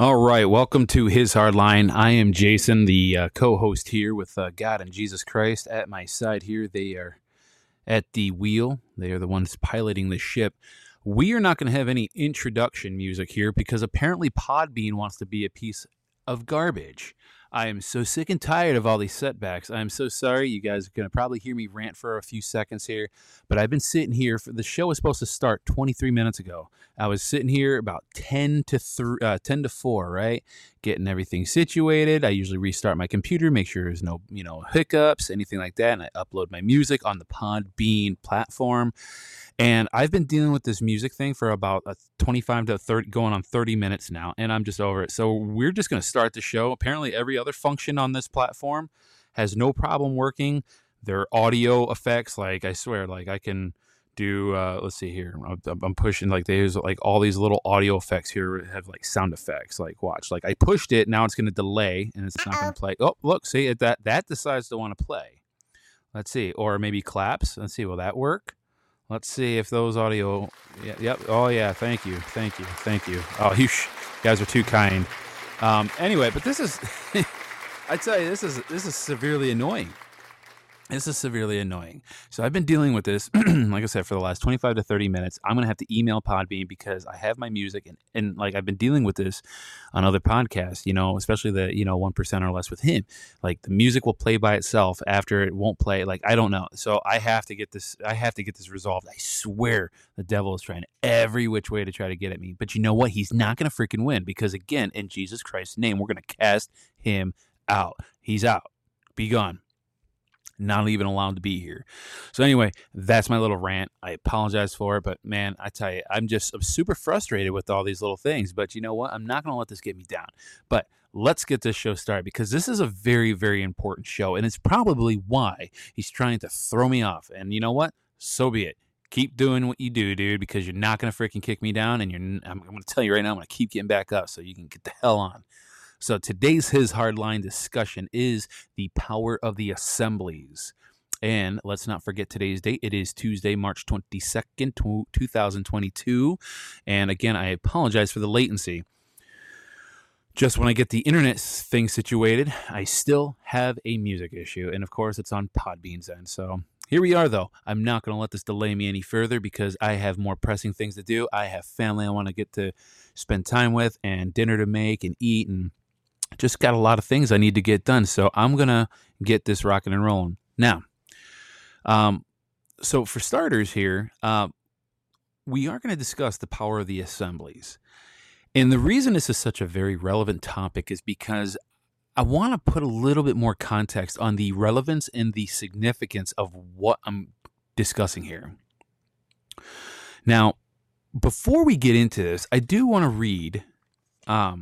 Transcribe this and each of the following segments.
All right, welcome to His Hardline. I am Jason, the co-host here with God and Jesus Christ at my side here. They are at the wheel. They are the ones piloting the ship. We are not going to have any introduction music here because apparently Podbean wants to be a piece of garbage. I am so sick and tired of all these setbacks. I'm so sorry. You guys are going to probably hear me rant for a few seconds here, but I've been sitting here. The show was supposed to start 23 minutes ago. I was sitting here about 10 to 4, right? Getting everything situated. I usually restart my computer, make sure there's no, hiccups, anything like that, and I upload my music on the Podbean platform. And I've been dealing with this music thing for about 25 to 30, going on 30 minutes now, and I'm just over it. So we're just going to start the show. Apparently, every other function on this platform has no problem working. Their audio effects, like, I swear, like, I can do, let's see here. I'm pushing, like, there's, like, all these little audio effects here have, like, sound effects. Like, watch. Like, I pushed it. Now it's going to delay, and it's not going to play. Oh, look. See, that decides to want to play. Let's see. Or maybe claps. Let's see. Will that work? Let's see if those audio... Yeah, yep. Oh, yeah. Thank you. Thank you. Thank you. Oh, you guys are too kind. Anyway, but this is... I tell you, this is severely annoying. This is severely annoying. So I've been dealing with this, like I said, for the last 25 to 30 minutes. I'm going to have to email Podbean because I have my music. And like, I've been dealing with this on other podcasts, especially the, 1% or less with him. Like, the music will play by itself after it won't play. Like, I don't know. So I have to get this resolved. I swear the devil is trying every which way to try to get at me. But you know what? He's not going to freaking win because, again, in Jesus Christ's name, we're going to cast him out. He's out. Be gone. Not even allowed to be here. So anyway, that's my little rant. I apologize for it, but man, I tell you, I'm super frustrated with all these little things, but you know what? I'm not going to let this get me down, but let's get this show started because this is a very, very important show, and it's probably why he's trying to throw me off, and you know what? So be it. Keep doing what you do, dude, because you're not going to freaking kick me down, and I'm going to tell you right now, I'm going to keep getting back up so you can get the hell on. So today's His Hardline discussion is the power of the assemblies. And let's not forget today's date. It is Tuesday, March 22nd, 2022. And again, I apologize for the latency. Just when I get the internet thing situated, I still have a music issue. And of course, it's on Podbean's end. So here we are, though. I'm not going to let this delay me any further because I have more pressing things to do. I have family I want to get to spend time with and dinner to make and eat and... just got a lot of things I need to get done, so I'm going to get this rocking and rolling. Now, so for starters here, we are going to discuss the power of the assemblies. And the reason this is such a very relevant topic is because I want to put a little bit more context on the relevance and the significance of what I'm discussing here. Now, before we get into this, I do want to read... a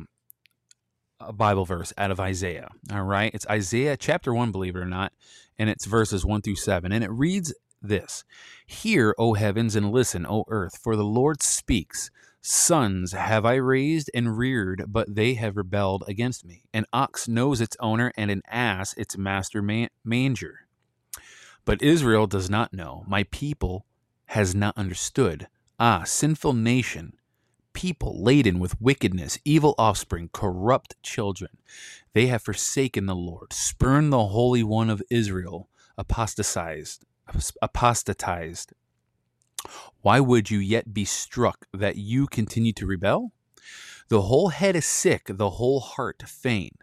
Bible verse out of Isaiah. All right. It's Isaiah chapter 1, believe it or not. And it's verses 1-7. And it reads this: "Hear, O heavens, and listen, O earth, for the Lord speaks. Sons have I raised and reared, but they have rebelled against me. An ox knows its owner, and an ass its master manger. But Israel does not know. My people has not understood. Ah, sinful nation. People laden with wickedness, evil offspring, corrupt children. They have forsaken the Lord, spurned the Holy One of Israel, apostatized. Why would you yet be struck that you continue to rebel? The whole head is sick, the whole heart faint.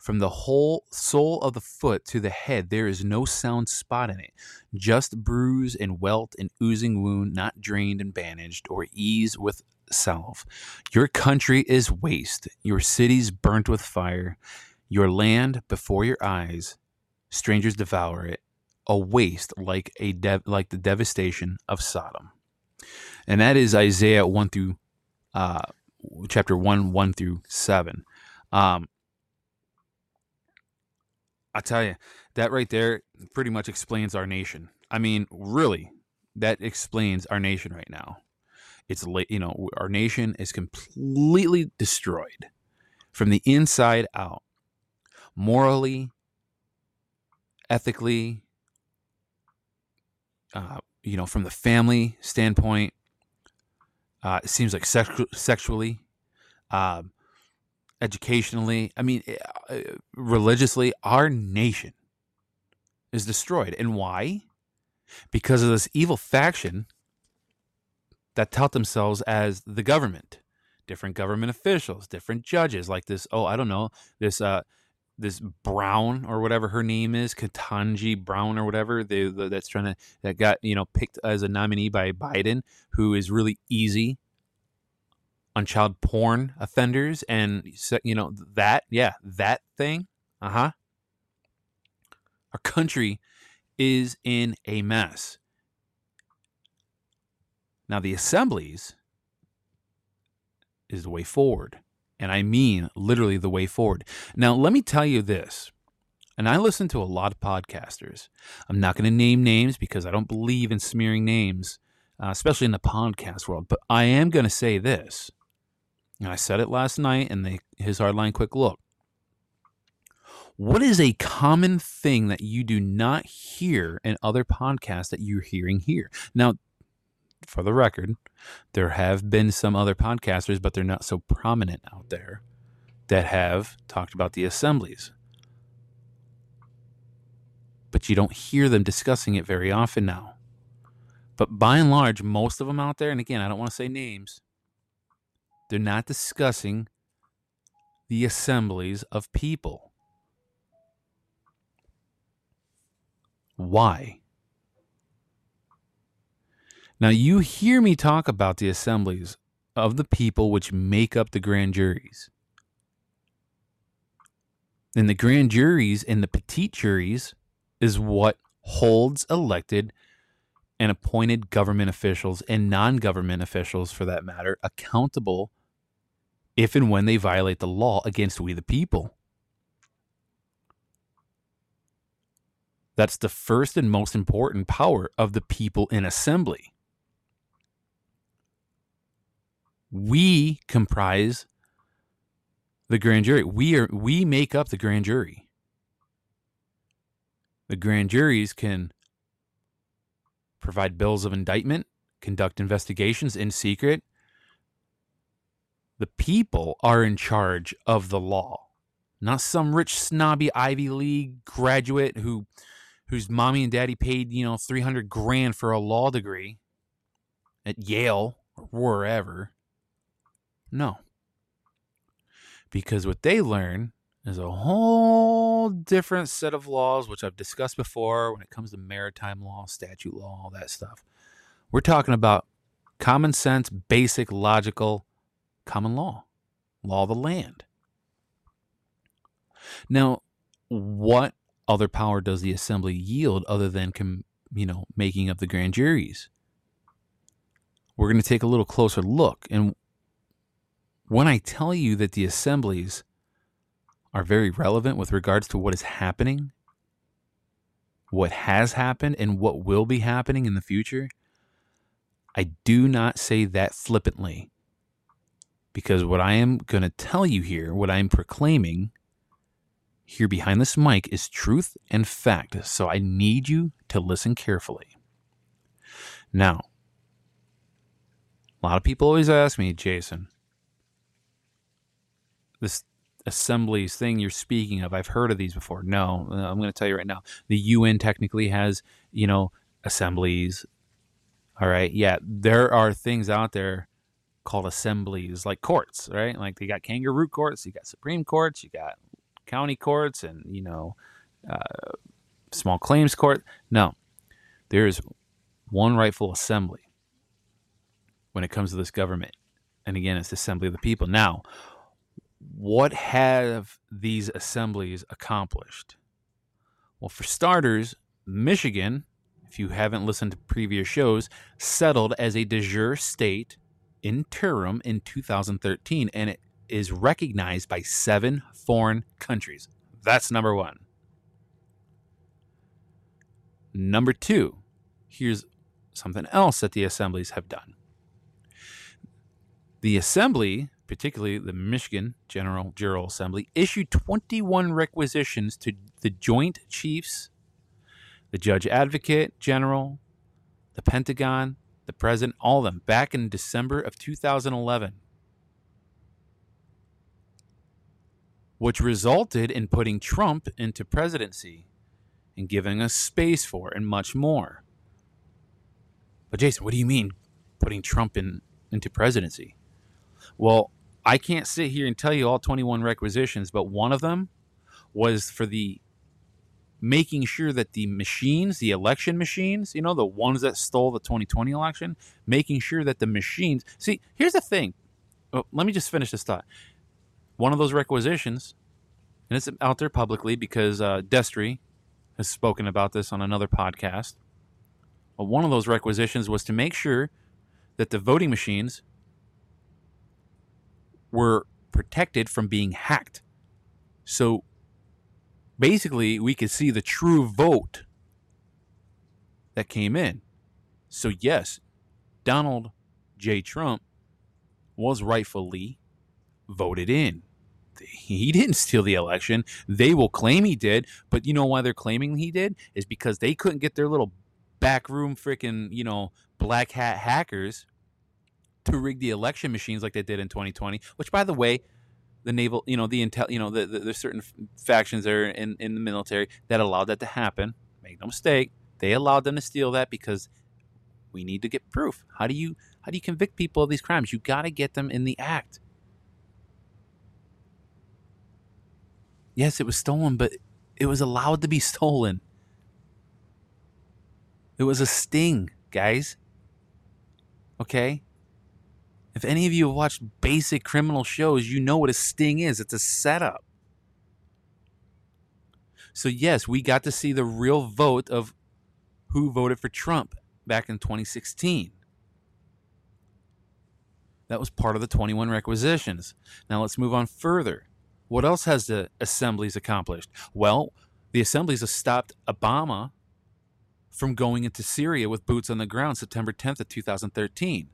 From the whole sole of the foot to the head, there is no sound spot in it, just bruise and welt and oozing wound, not drained and bandaged or eased with salve. Your country is waste, your cities burnt with fire, your land before your eyes, strangers devour it, a waste like the devastation of Sodom." And that is Isaiah 1 through 7. I tell you, that right there pretty much explains our nation. I mean, really, that explains our nation right now. It's late, our nation is completely destroyed from the inside out, morally, ethically, from the family standpoint, it seems like sexually, educationally, I mean, religiously, our nation is destroyed. And why? Because of this evil faction that tout themselves as the government, different government officials, different judges, like this, this Brown or whatever her name is, Ketanji Brown or whatever, that's trying to, that got, you know, picked as a nominee by Biden, who is really easy on child porn offenders and, you know, that thing. Our country is in a mess. Now, the assemblies is the way forward. And I mean literally the way forward. Now, let me tell you this, and I listen to a lot of podcasters. I'm not going to name names because I don't believe in smearing names, especially in the podcast world. But I am going to say this, and I said it last night in His Hardline Quick Look. What is a common thing that you do not hear in other podcasts that you're hearing here? Now, for the record, there have been some other podcasters, but they're not so prominent out there, that have talked about the assemblies. But you don't hear them discussing it very often now. But by and large, most of them out there, and again, I don't want to say names, they're not discussing the assemblies of people. Why? Now, you hear me talk about the assemblies of the people which make up the grand juries. And the grand juries and the petite juries is what holds elected and appointed government officials and non-government officials, for that matter, accountable if and when they violate the law against we the people. That's the first and most important power of the people in assembly. We comprise the grand jury. We make up the grand jury. The grand juries can provide bills of indictment, conduct investigations in secret. The people are in charge of the law, not some rich snobby Ivy League graduate whose mommy and daddy paid, you know, $300,000 for a law degree at Yale or wherever. No, because what they learn is a whole different set of laws, which I've discussed before when it comes to maritime law, statute law, all that stuff. We're talking about common sense, basic, logical, common law, law of the land. Now, what other power does the assembly yield other than, making up the grand juries? We're going to take a little closer look. And when I tell you that the assemblies are very relevant with regards to what is happening, what has happened, and what will be happening in the future, I do not say that flippantly. Because what I am going to tell you here, what I am proclaiming here behind this mic, is truth and fact. So I need you to listen carefully. Now, a lot of people always ask me, Jason, this assemblies thing you're speaking of, I've heard of these before. No, I'm going to tell you right now. The UN technically has, assemblies. All right. Yeah. There are things out there called assemblies, like courts, right? Like they got kangaroo courts, you got Supreme Courts, you got county courts, and, small claims court. No, there is one rightful assembly when it comes to this government. And again, it's the assembly of the people. Now, what have these assemblies accomplished? Well, for starters, Michigan, if you haven't listened to previous shows, settled as a de jure state interim in 2013, and it is recognized by 7 foreign countries. That's number one. Number two, here's something else that the assemblies have done. The assembly, particularly the Michigan General Jural Assembly, issued 21 requisitions to the Joint Chiefs, the Judge Advocate General, the Pentagon, the President, all of them, back in December of 2011. which resulted in putting Trump into presidency and giving us space for it and much more. But Jason, what do you mean putting Trump into presidency? Well, I can't sit here and tell you all 21 requisitions, but one of them was for the making sure that the machines, the election machines, you know, the ones that stole the 2020 election, making sure that the machines... See, here's the thing. Oh, let me just finish this thought. One of those requisitions, and it's out there publicly because Destry has spoken about this on another podcast. But one of those requisitions was to make sure that the voting machines were protected from being hacked. So basically, we could see the true vote that came in. So yes, Donald J. Trump was rightfully voted in. He didn't steal the election. They will claim he did, but you know why they're claiming he did? Is because they couldn't get their little backroom freaking, you know, black hat hackers to rig the election machines like they did in 2020, which, by the way, the naval, you know, the intel, you know, there's certain factions there in the military that allowed that to happen. Make no mistake, they allowed them to steal that because we need to get proof. How do you convict people of these crimes? You got to get them in the act. Yes, it was stolen, but it was allowed to be stolen. It was a sting, guys. Okay? If any of you have watched basic criminal shows, you know what a sting is. It's a setup. So yes, we got to see the real vote of who voted for Trump back in 2016. That was part of the 21 requisitions. Now let's move on further. What else has the assemblies accomplished? Well, the assemblies have stopped Obama from going into Syria with boots on the ground September 10th of 2013.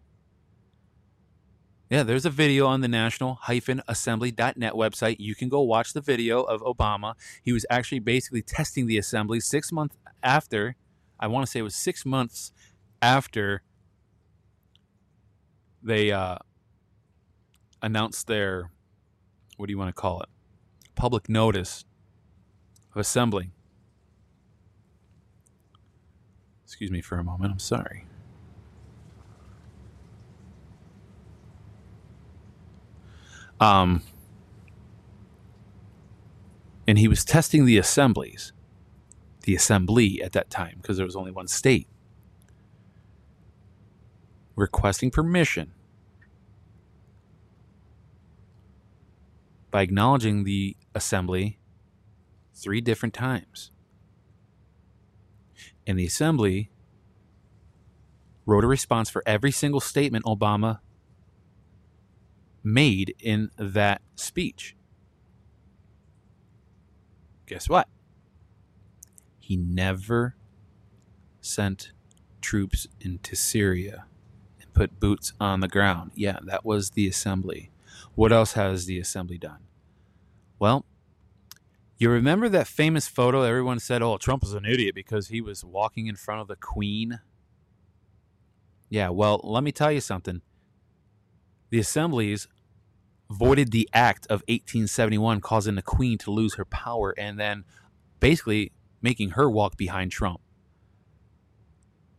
Yeah, there's a video on the national-assembly.net website. You can go watch the video of Obama. He was actually basically testing the assembly 6 months after, I want to say it was 6 months after they announced their, what do you want to call it, public notice of assembly. Excuse me for a moment. I'm sorry. And he was testing the assemblies, the assembly at that time, because there was only one state, requesting permission by acknowledging the assembly 3 different times. And the assembly wrote a response for every single statement Obama made in that speech. Guess what? He never sent troops into Syria and put boots on the ground. Yeah, that was the assembly. What else has the assembly done? Well, you remember that famous photo everyone said, oh, Trump was an idiot because he was walking in front of the Queen? Yeah, well, let me tell you something. The assemblies voided the act of 1871, causing the Queen to lose her power and then basically making her walk behind Trump.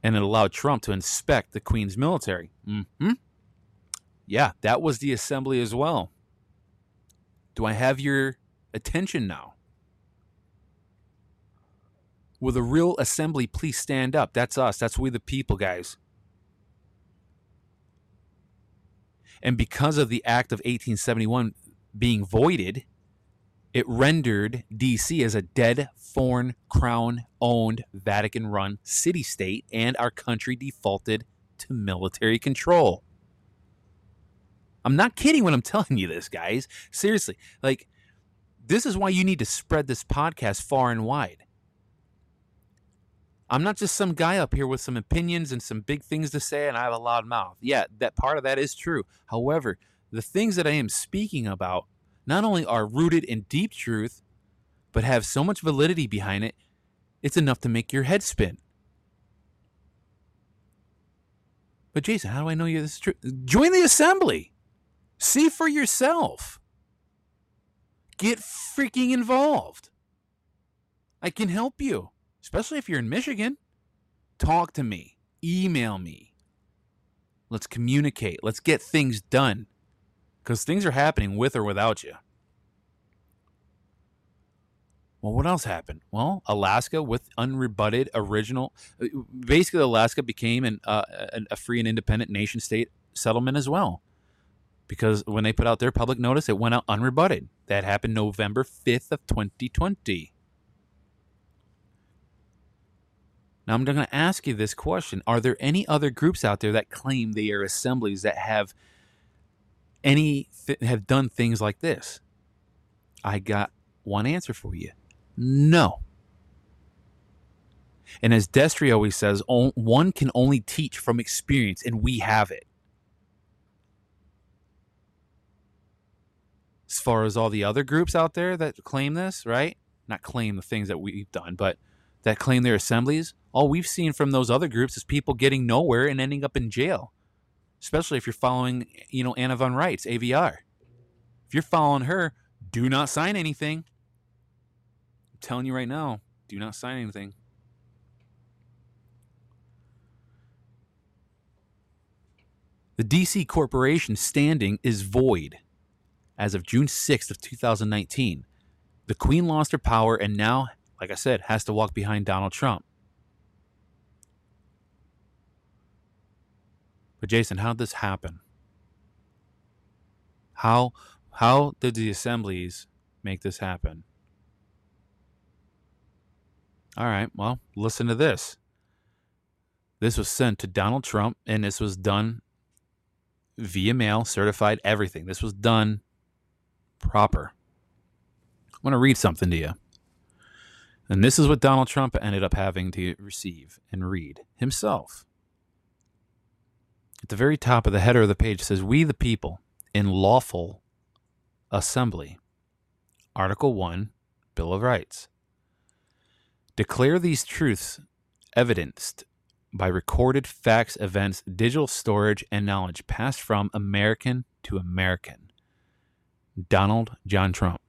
And it allowed Trump to inspect the Queen's military. Mm-hmm. Yeah, that was the assembly as well. Do I have your attention now? Will the real assembly please stand up? That's us. That's we the people, guys. And because of the act of 1871 being voided, it rendered D.C. as a dead, foreign, crown-owned, Vatican-run city-state, and our country defaulted to military control. I'm not kidding when I'm telling you this, guys. Seriously, like, this is why you need to spread this podcast far and wide. I'm not just some guy up here with some opinions and some big things to say, and I have a loud mouth. Yeah, that part of that is true. However, the things that I am speaking about not only are rooted in deep truth, but have so much validity behind it, it's enough to make your head spin. But Jason, how do I know this is true? Join the assembly. See for yourself. Get freaking involved. I can help you, especially if you're in Michigan. Talk to me. Email me. Let's communicate. Let's get things done, because things are happening with or without you. Well, what else happened? Well, Alaska with unrebutted original. Basically, Alaska became a free and independent nation state settlement as well, because when they put out their public notice, it went out unrebutted. That happened November 5th of 2020. Now, I'm going to ask you this question. Are there any other groups out there that claim they are assemblies that have done things like this? I got one answer for you. No. And as Destry always says, one can only teach from experience, and we have it. As far as all the other groups out there that claim this, right? Not claim the things that we've done, but that claim their assemblies. All we've seen from those other groups is people getting nowhere and ending up in jail. Especially if you're following, Anna Von Reitz, AVR. If you're following her, do not sign anything. I'm telling you right now, do not sign anything. The DC corporation standing is void as of June 6th of 2019. The Queen lost her power and now, like I said, has to walk behind Donald Trump. But Jason, how'd this happen? How did the assemblies make this happen? All right, well, listen to this. This was sent to Donald Trump, and this was done via mail, certified, everything. This was done proper. I'm going to read something to you. And this is what Donald Trump ended up having to receive and read himself. At the very top of the header of the page says, "We the people in lawful assembly, Article 1, Bill of Rights, declare these truths evidenced by recorded facts, events, digital storage, and knowledge passed from American to American." Donald John Trump.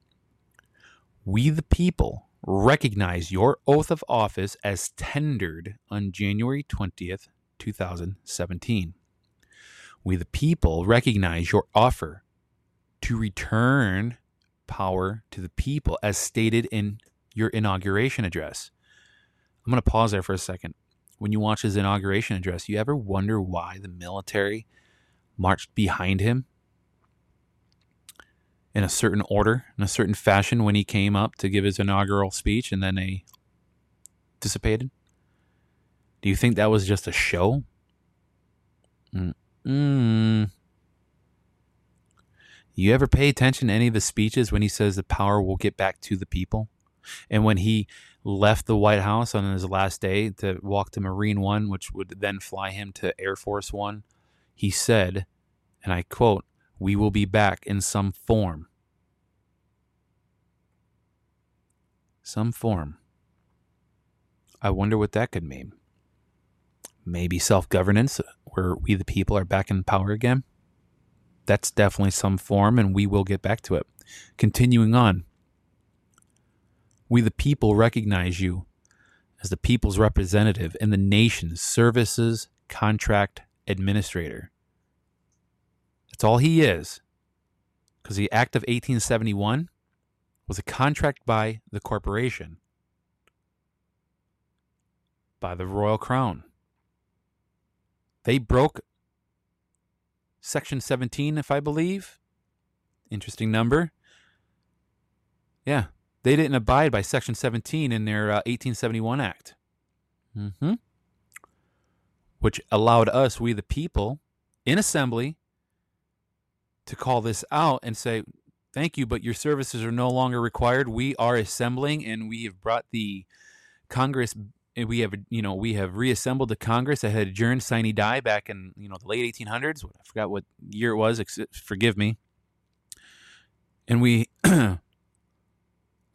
"We the people recognize your oath of office as tendered on January 20th, 2017. We the people recognize your offer to return power to the people as stated in your inauguration address." I'm going to pause there for a second. When you watch his inauguration address, you ever wonder why the military marched behind him in a certain order, in a certain fashion when he came up to give his inaugural speech and then they dissipated? Do you think that was just a show? You ever pay attention to any of his speeches when he says the power will get back to the people? And when he left the White House on his last day to walk to Marine One, which would then fly him to Air Force One, he said, and I quote, "We will be back in some form." Some form. I wonder what that could mean. Maybe self-governance, where we the people are back in power again. That's definitely some form, and we will get back to it. Continuing on. "We the people recognize you as the people's representative in the nation's services contract administrator." That's all he is, because the Act of 1871 was a contract by the corporation, by the Royal Crown. They broke Section 17, if I believe. Interesting number. Yeah, they didn't abide by Section 17 in their 1871 Act. Which allowed us, we the people, in assembly, to call this out and say, "Thank you, but your services are no longer required. We are assembling, and we have brought the Congress... We have reassembled the Congress that had adjourned sine die back in the late 1800s. I forgot what year it was. Forgive me. And we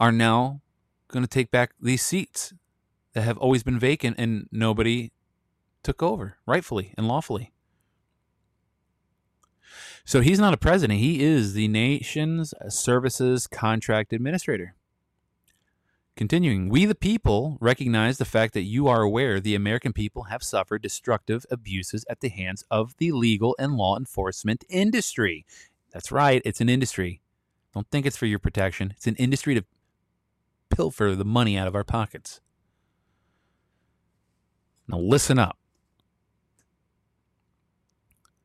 are now going to take back these seats that have always been vacant and nobody took over rightfully and lawfully." So he's not a president. He is the nation's services contract administrator. Continuing, we the people recognize the fact that you are aware the American people have suffered destructive abuses at the hands of the legal and law enforcement industry. That's right. It's an industry. Don't think it's for your protection. It's an industry to pilfer the money out of our pockets. Now listen up.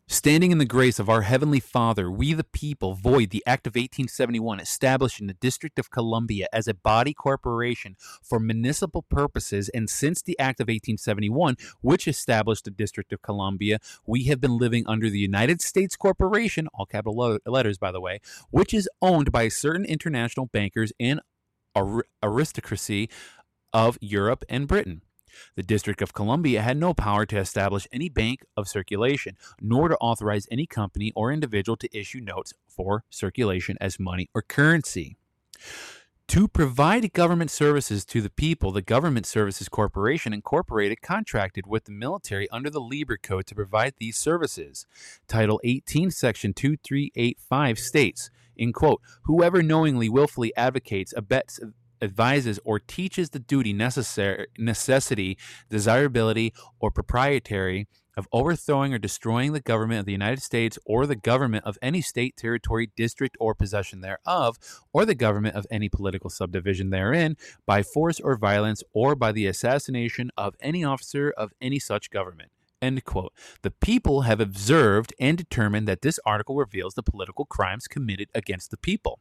Standing in the grace of our Heavenly Father, we the people void the Act of 1871 establishing the District of Columbia as a body corporation for municipal purposes, and since the Act of 1871, which established the District of Columbia, we have been living under the United States Corporation, all capital letters by the way, which is owned by certain international bankers and aristocracy of Europe and Britain. The District of Columbia had no power to establish any bank of circulation, nor to authorize any company or individual to issue notes for circulation as money or currency. To provide government services to the people, the Government Services Corporation Incorporated contracted with the military under the Lieber Code to provide these services. Title 18, Section 2385 states, in quote, whoever knowingly, willfully advocates, abets, advises or teaches the duty, necessity, desirability, or proprietary of overthrowing or destroying the government of the United States or the government of any state, territory, district, or possession thereof, or the government of any political subdivision therein, by force or violence, or by the assassination of any officer of any such government. End quote. The people have observed and determined that this article reveals the political crimes committed against the people.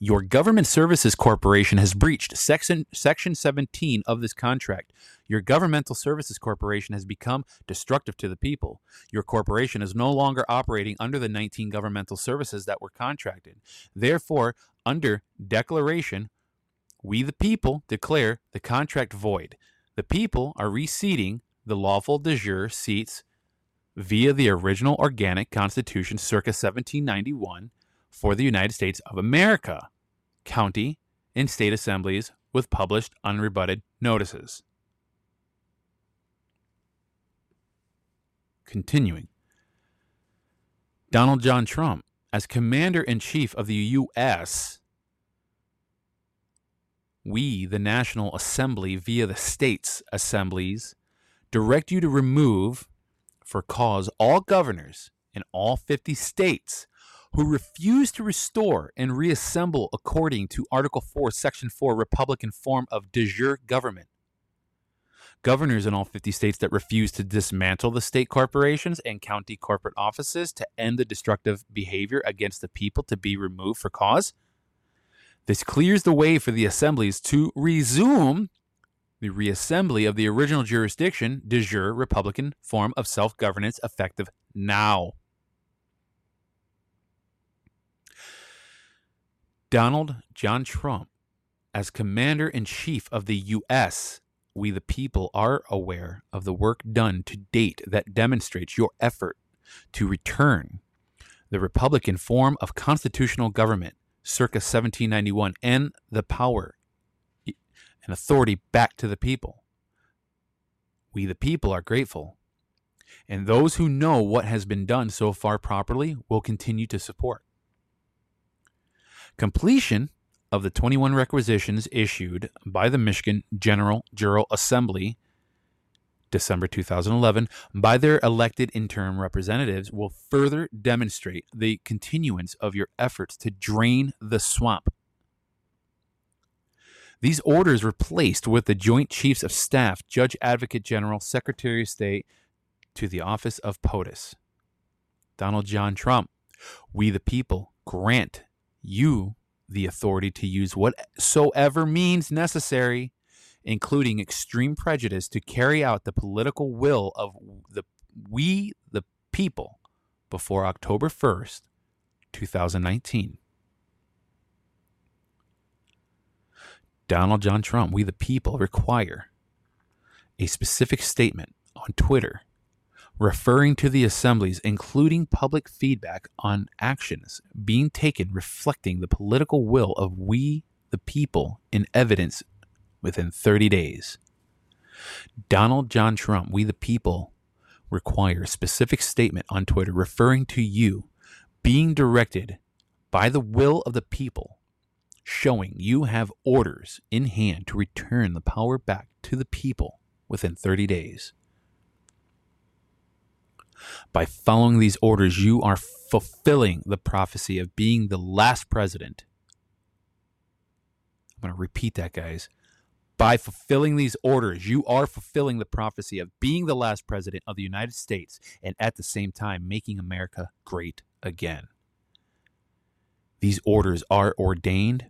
Your Government Services Corporation has breached Section 17 of this contract. Your Governmental Services Corporation has become destructive to the people. Your corporation is no longer operating under the 19 governmental services that were contracted. Therefore, under declaration, we the people declare the contract void. The people are reseating the lawful de jure seats via the original organic constitution circa 1791 for the United States of America, county and state assemblies with published unrebutted notices. Continuing, Donald John Trump, as Commander-in-Chief of the U.S., we, the National Assembly, via the states' assemblies, direct you to remove for cause all governors in all 50 states who refuse to restore and reassemble according to Article 4, Section 4, Republican form of de jure government. Governors in all 50 states that refuse to dismantle the state corporations and county corporate offices to end the destructive behavior against the people to be removed for cause. This clears the way for the assemblies to resume the reassembly of the original jurisdiction de jure Republican form of self-governance effective now. Donald John Trump, as Commander-in-Chief of the U.S., we the people are aware of the work done to date that demonstrates your effort to return the Republican form of constitutional government circa 1791 and the power and authority back to the people. We the people are grateful, and those who know what has been done so far properly will continue to support. Completion of the 21 requisitions issued by the Michigan General Jural Assembly, December 2011, by their elected interim representatives will further demonstrate the continuance of your efforts to drain the swamp. These orders were placed with the Joint Chiefs of Staff, Judge Advocate General, Secretary of State, to the office of POTUS. Donald John Trump, we the people grant you the authority to use whatsoever means necessary, including extreme prejudice, to carry out the political will of the people before October 1st, 2019. Donald John Trump, we the people require a specific statement on Twitter referring to the assemblies, including public feedback on actions being taken reflecting the political will of we, the people, in evidence within 30 days. Donald John Trump, we the people, require a specific statement on Twitter referring to you being directed by the will of the people, showing you have orders in hand to return the power back to the people within 30 days. By following these orders, you are fulfilling the prophecy of being the last president. I'm going to repeat that, guys. By fulfilling these orders, you are fulfilling the prophecy of being the last president of the United States and at the same time making America great again. These orders are ordained,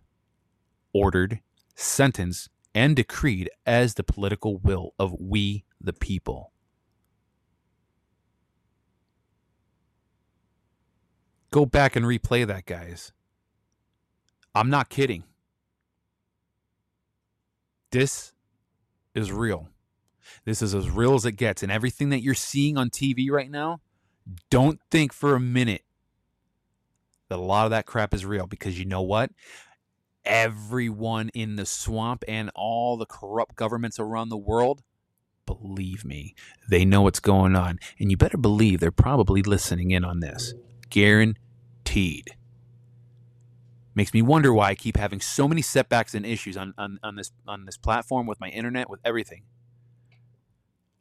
ordered, sentenced, and decreed as the political will of we the people. Go back and replay that, guys. I'm not kidding. This is real. This is as real as it gets. And everything that you're seeing on TV right now, don't think for a minute that a lot of that crap is real, because you know what? Everyone in the swamp and all the corrupt governments around the world, believe me, they know what's going on. And you better believe they're probably listening in on this. Guaranteed. Makes me wonder why I keep having so many setbacks and issues on this platform, with my internet, with everything.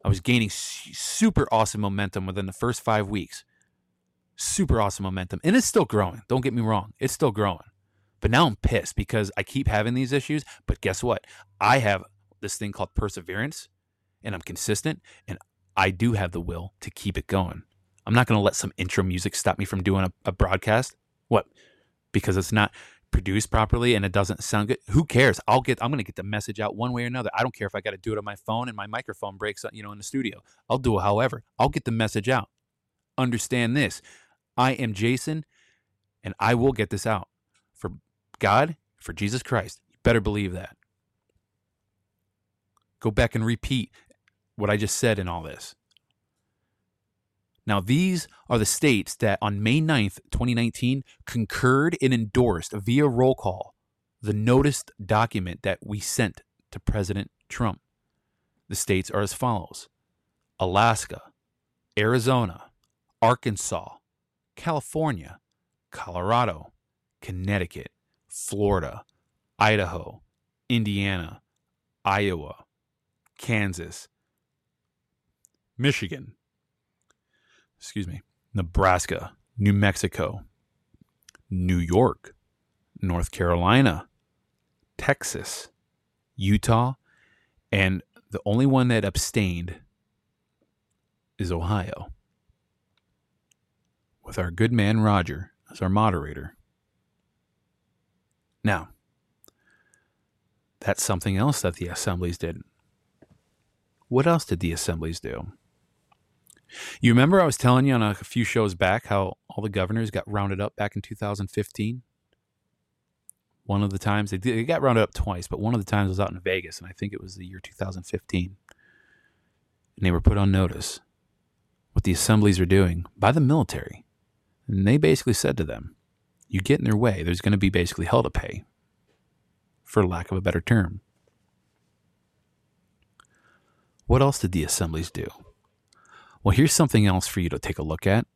I was gaining super awesome momentum within the first 5 weeks. Super awesome momentum. And it's still growing. Don't get me wrong. It's still growing. But now I'm pissed because I keep having these issues. But guess what? I have this thing called perseverance, and I'm consistent, and I do have the will to keep it going. I'm not going to let some intro music stop me from doing a broadcast. What? Because it's not produced properly and it doesn't sound good. Who cares? I'm going to get the message out one way or another. I don't care if I got to do it on my phone and my microphone breaks, in the studio. I'll do it however. I'll get the message out. Understand this. I am Jason, and I will get this out for God, for Jesus Christ. You better believe that. Go back and repeat what I just said in all this. Now, these are the states that on May 9th, 2019, concurred and endorsed via roll call the noticed document that we sent to President Trump. The states are as follows: Alaska, Arizona, Arkansas, California, Colorado, Connecticut, Florida, Idaho, Indiana, Iowa, Kansas, Michigan, Nebraska, New Mexico, New York, North Carolina, Texas, Utah, and the only one that abstained is Ohio, with our good man Roger as our moderator. Now, that's something else that the assemblies did. What else did the assemblies do? You remember I was telling you on a few shows back how all the governors got rounded up back in 2015? One of the times, they got rounded up twice, but one of the times was out in Vegas, and I think it was the year 2015. And they were put on notice what the assemblies are doing by the military. And they basically said to them, you get in their way, there's going to be basically hell to pay, for lack of a better term. What else did the assemblies do? Well, here's something else for you to take a look at.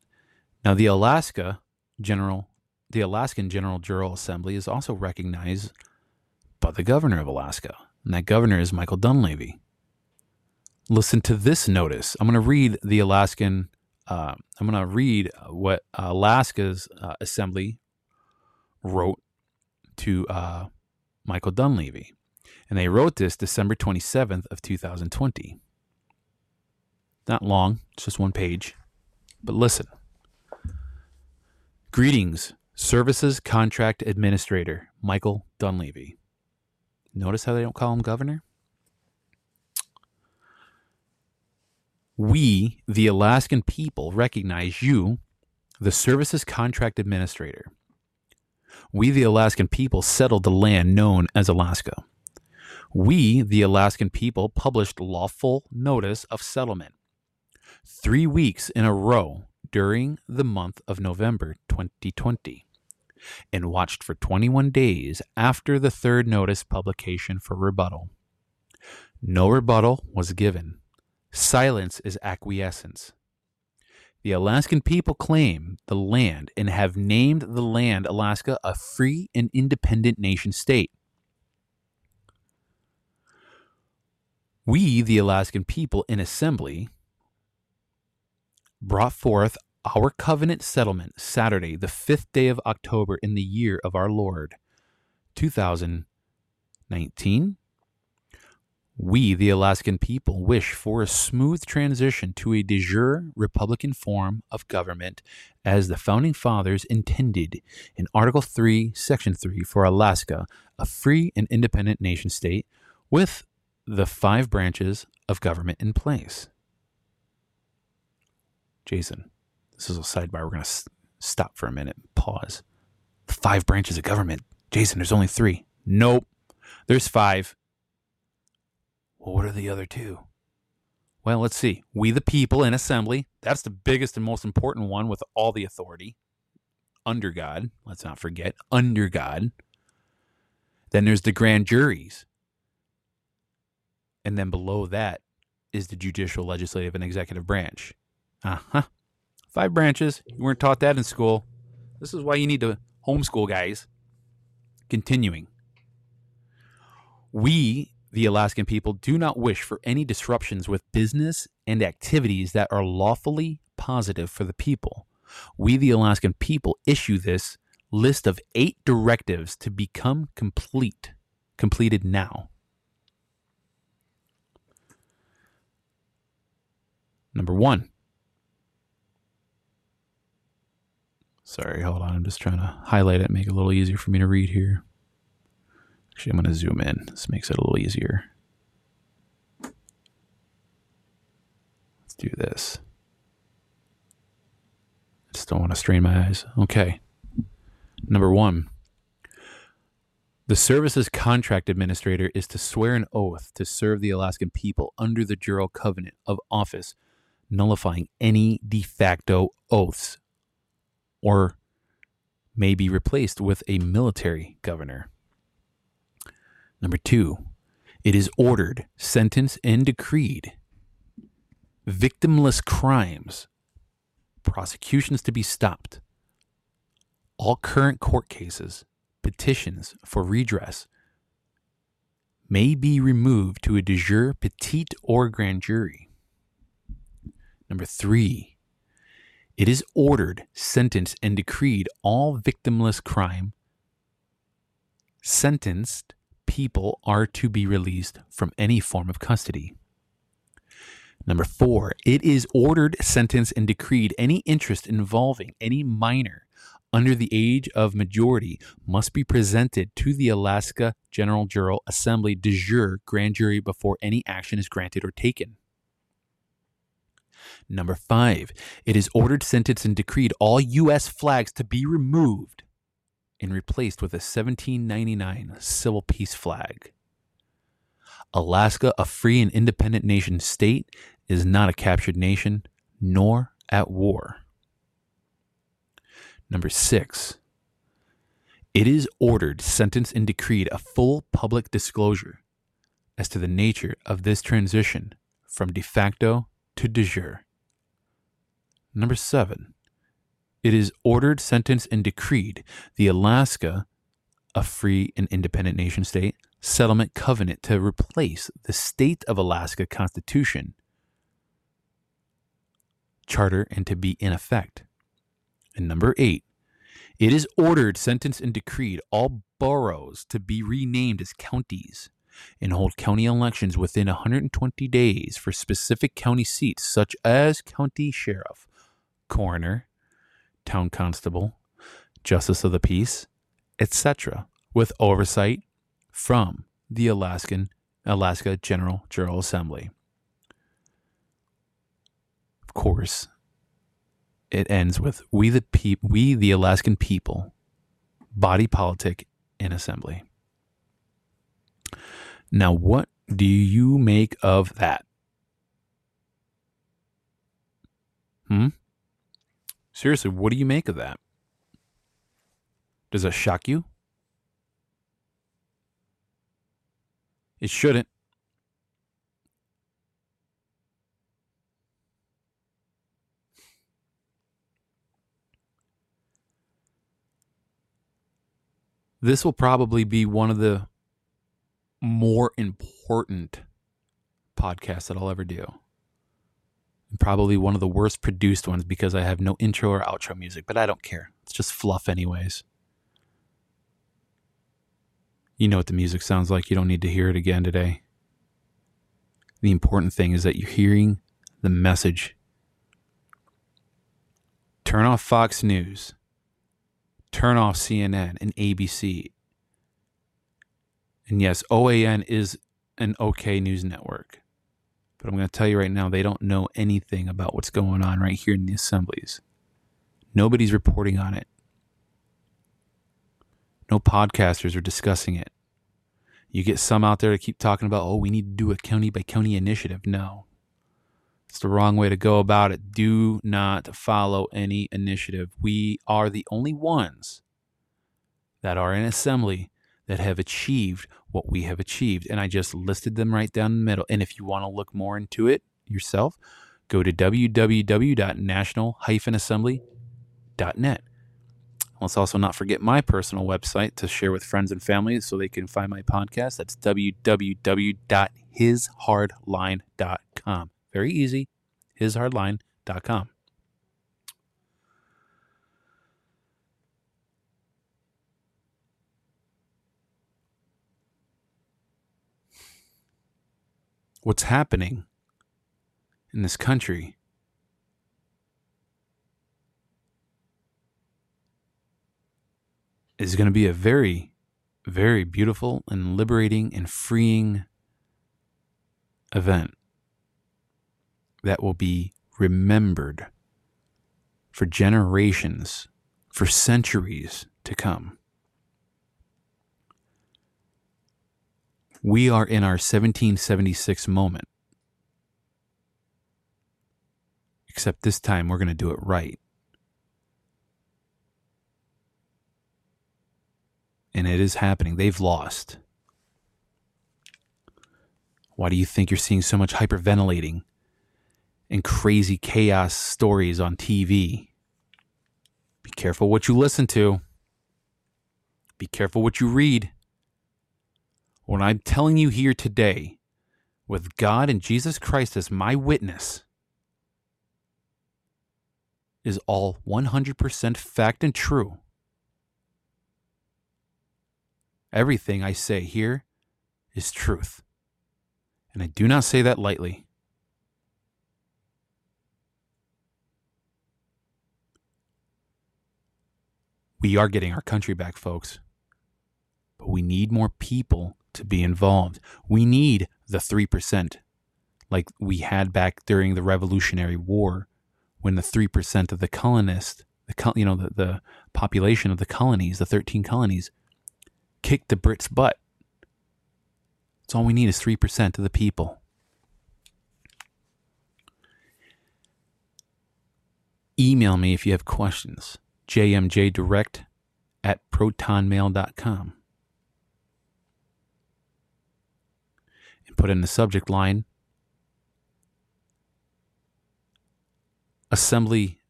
Now, the Alaskan General Jural Assembly is also recognized by the governor of Alaska, and that governor is Michael Dunleavy. Listen to this notice. I'm going to read what Alaska's assembly wrote to Michael Dunleavy, and they wrote this December 27th of 2020. Not long, it's just one page, but listen. Greetings, Services Contract Administrator Michael Dunleavy. Notice how they don't call him governor? We, the Alaskan people, recognize you, the Services Contract Administrator. We, the Alaskan people, settled the land known as Alaska. We, the Alaskan people, published lawful notice of settlement 3 weeks in a row during the month of November 2020, and watched for 21 days after the third notice publication for rebuttal. No rebuttal was given. Silence is acquiescence. The Alaskan people claim the land and have named the land Alaska a free and independent nation state. We, the Alaskan people in assembly, brought forth our covenant settlement Saturday, the 5th day of October in the year of our Lord, 2019. We, the Alaskan people, wish for a smooth transition to a de jure Republican form of government as the Founding Fathers intended in Article 3, Section 3 for Alaska, a free and independent nation state with the 5 branches of government in place. Jason, this is a sidebar. We're going to stop for a minute and pause. 5 branches of government. Jason, there's only 3. Nope. There's 5. Well, what are the other 2? Well, let's see. We the people in assembly. That's the biggest and most important one with all the authority. Under God. Let's not forget. Under God. Then there's the grand juries. And then below that is the judicial, legislative, and executive branch. 5 branches. You weren't taught that in school. This is why you need to homeschool, guys. Continuing. We, the Alaskan people, do not wish for any disruptions with business and activities that are lawfully positive for the people. We, the Alaskan people, issue this list of 8 directives to become completed now. Number 1. Sorry, hold on. I'm just trying to highlight it, make it a little easier for me to read here. Actually, I'm going to zoom in. This makes it a little easier. Let's do this. I just don't want to strain my eyes. Okay. Number 1. The Services Contract Administrator is to swear an oath to serve the Alaskan people under the Jural Covenant of Office, nullifying any de facto oaths, or may be replaced with a military governor. Number 2, it is ordered, sentenced, and decreed victimless crimes, prosecutions to be stopped, all current court cases, petitions for redress may be removed to a de jure petite or grand jury. Number 3, it is ordered, sentenced, and decreed all victimless crime sentenced people are to be released from any form of custody. Number 4, it is ordered, sentenced, and decreed any interest involving any minor under the age of majority must be presented to the Alaska General Jural Assembly de jure grand jury before any action is granted or taken. Number 5, it is ordered, sentenced, and decreed all U.S. flags to be removed and replaced with a 1799 civil peace flag. Alaska, a free and independent nation state, is not a captured nation, nor at war. Number 6, it is ordered, sentenced, and decreed a full public disclosure as to the nature of this transition from de facto to de jure. Number 7, it is ordered, sentenced, and decreed the Alaska, a free and independent nation state, settlement covenant to replace the state of Alaska Constitution, charter, and to be in effect. And number 8, it is ordered, sentenced, and decreed all boroughs to be renamed as counties and hold county elections within 120 days for specific county seats such as county sheriff, coroner, town constable, justice of the peace, etc., with oversight from the Alaska General Jural Assembly. Of course, it ends with we the Alaskan people, body politic in assembly. Now, what do you make of that? Seriously, what do you make of that? Does that shock you? It shouldn't. This will probably be one of the more important podcasts that I'll ever do. Probably one of the worst produced ones because I have no intro or outro music, but I don't care. It's just fluff anyways. You know what the music sounds like. You don't need to hear it again today. The important thing is that you're hearing the message. Turn off Fox News. Turn off CNN and ABC. And yes, OAN is an okay news network. But I'm going to tell you right now, they don't know anything about what's going on right here in the assemblies. Nobody's reporting on it. No podcasters are discussing it. You get some out there to keep talking about, oh, we need to do a county by county initiative. No, it's the wrong way to go about it. Do not follow any initiative. We are the only ones that are in assembly that have achieved what we have achieved. And I just listed them right down in the middle. And if you want to look more into it yourself, go to www.national-assembly.net. Let's also not forget my personal website to share with friends and family so they can find my podcast. That's www.hishardline.com. Very easy, hishardline.com. What's happening in this country is going to be a very, very beautiful and liberating and freeing event that will be remembered for generations, for centuries to come. We are in our 1776 moment. Except this time we're going to do it right. And it is happening. They've lost. Why do you think you're seeing so much hyperventilating and crazy chaos stories on TV? Be careful what you listen to. Be careful what you read. What I'm telling you here today, with God and Jesus Christ as my witness, is all 100% fact and true. Everything I say here is truth. And I do not say that lightly. We are getting our country back, folks. But we need more people to be involved. We need the 3% like we had back during the Revolutionary War, when the 3% of the colonists, the population of the colonies, the 13 colonies, kicked the Brits' butt. That's all we need is 3% of the people. Email me if you have questions. JMJ Direct at Protonmail.com. And put in the subject line, assembly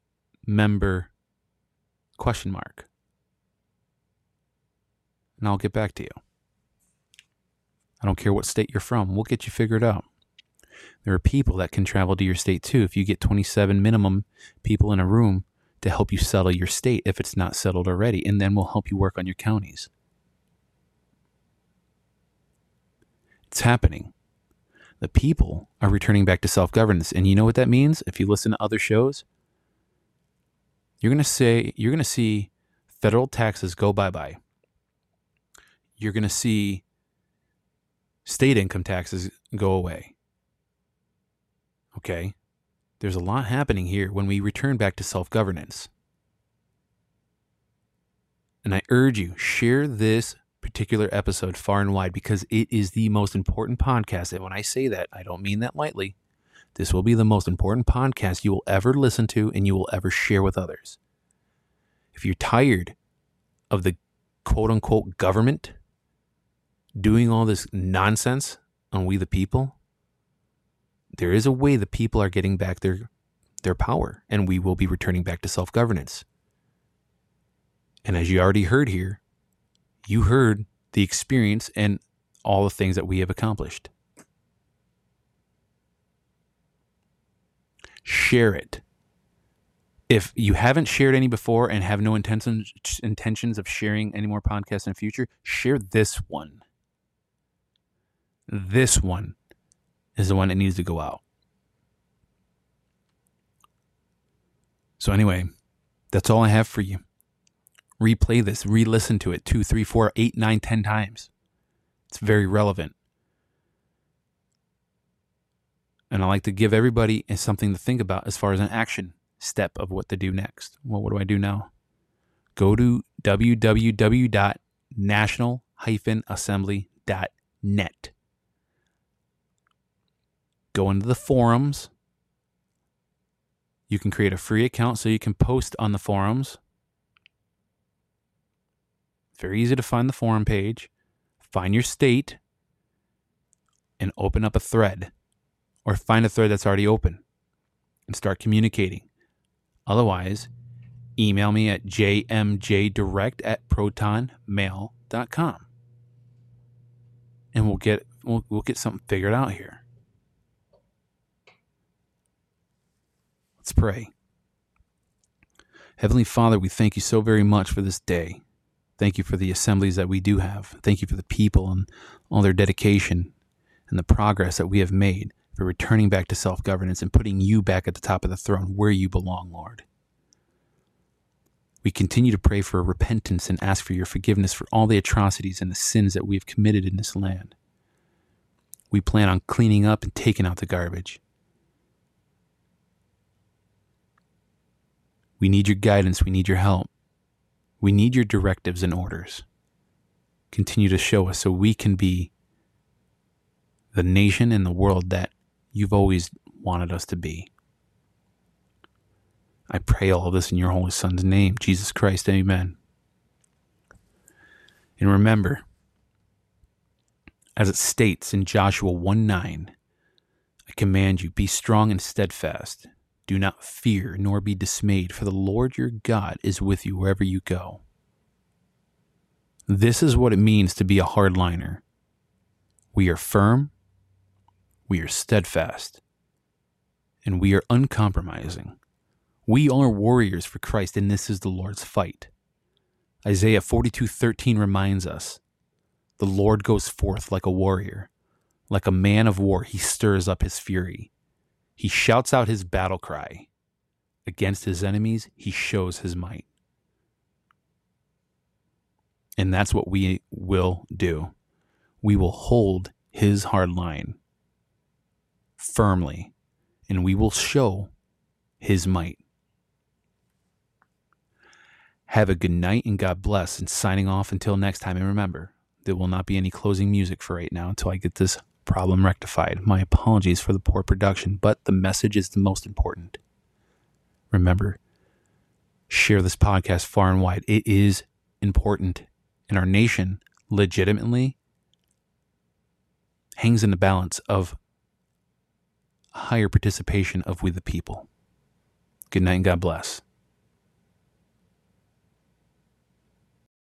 member ? And I'll get back to you. I don't care what state you're from. We'll get you figured out. There are people that can travel to your state too. If you get 27 minimum people in a room to help you settle your state, if it's not settled already, and then we'll help you work on your counties. It's happening. The people are returning back to self-governance. And you know what that means? If you listen to other shows, you're going to see federal taxes go bye-bye. You're going to see state income taxes go away. Okay? There's a lot happening here when we return back to self-governance. And I urge you, share this particular episode far and wide, because it is the most important podcast. And when I say that, I don't mean that lightly. This will be the most important podcast you will ever listen to and you will ever share with others. If you're tired of the quote-unquote government doing all this nonsense on we the people, there is a way the people are getting back their power, and we will be returning back to self-governance. And as you already heard here, you heard the experience and all the things that we have accomplished. Share it. If you haven't shared any before and have no intentions of sharing any more podcasts in the future, share this one. This one is the one that needs to go out. So anyway, that's all I have for you. Replay this, re-listen to it 2, 3, 4, 8, 9, 10 times. It's very relevant. And I like to give everybody something to think about as far as an action step of what to do next. Well, what do I do now? Go to www.national-assembly.net. Go into the forums. You can create a free account so you can post on the forums. Very easy to find the forum page. Find your state and open up a thread, or find a thread that's already open and start communicating. Otherwise, email me at jmjdirect@protonmail.com and we'll get something figured out here. Let's pray. Heavenly Father, we thank you so very much for this day. Thank you for the assemblies that we do have. Thank you for the people and all their dedication and the progress that we have made for returning back to self-governance and putting you back at the top of the throne where you belong, Lord. We continue to pray for repentance and ask for your forgiveness for all the atrocities and the sins that we have committed in this land. We plan on cleaning up and taking out the garbage. We need your guidance. We need your help. We need your directives and orders. Continue to show us so we can be the nation and the world that you've always wanted us to be. I pray all of this in your Holy Son's name, Jesus Christ. Amen. And remember, as it states in Joshua 1:9, I command you, be strong and steadfast. Do not fear nor be dismayed, for the Lord your God is with you wherever you go. This is what it means to be a hardliner. We are firm, we are steadfast, and we are uncompromising. We are warriors for Christ, and this is the Lord's fight. Isaiah 42:13 reminds us, the Lord goes forth like a warrior, like a man of war. He stirs up his fury. He shouts out his battle cry. Against his enemies, he shows his might. And that's what we will do. We will hold his hard line firmly, and we will show his might. Have a good night and God bless, and signing off until next time. And remember, there will not be any closing music for right now until I get this problem rectified. My apologies for the poor production, but the message is the most important. Remember, share this podcast far and wide. It is important, and our nation legitimately hangs in the balance of higher participation of we the people. Good night and God bless.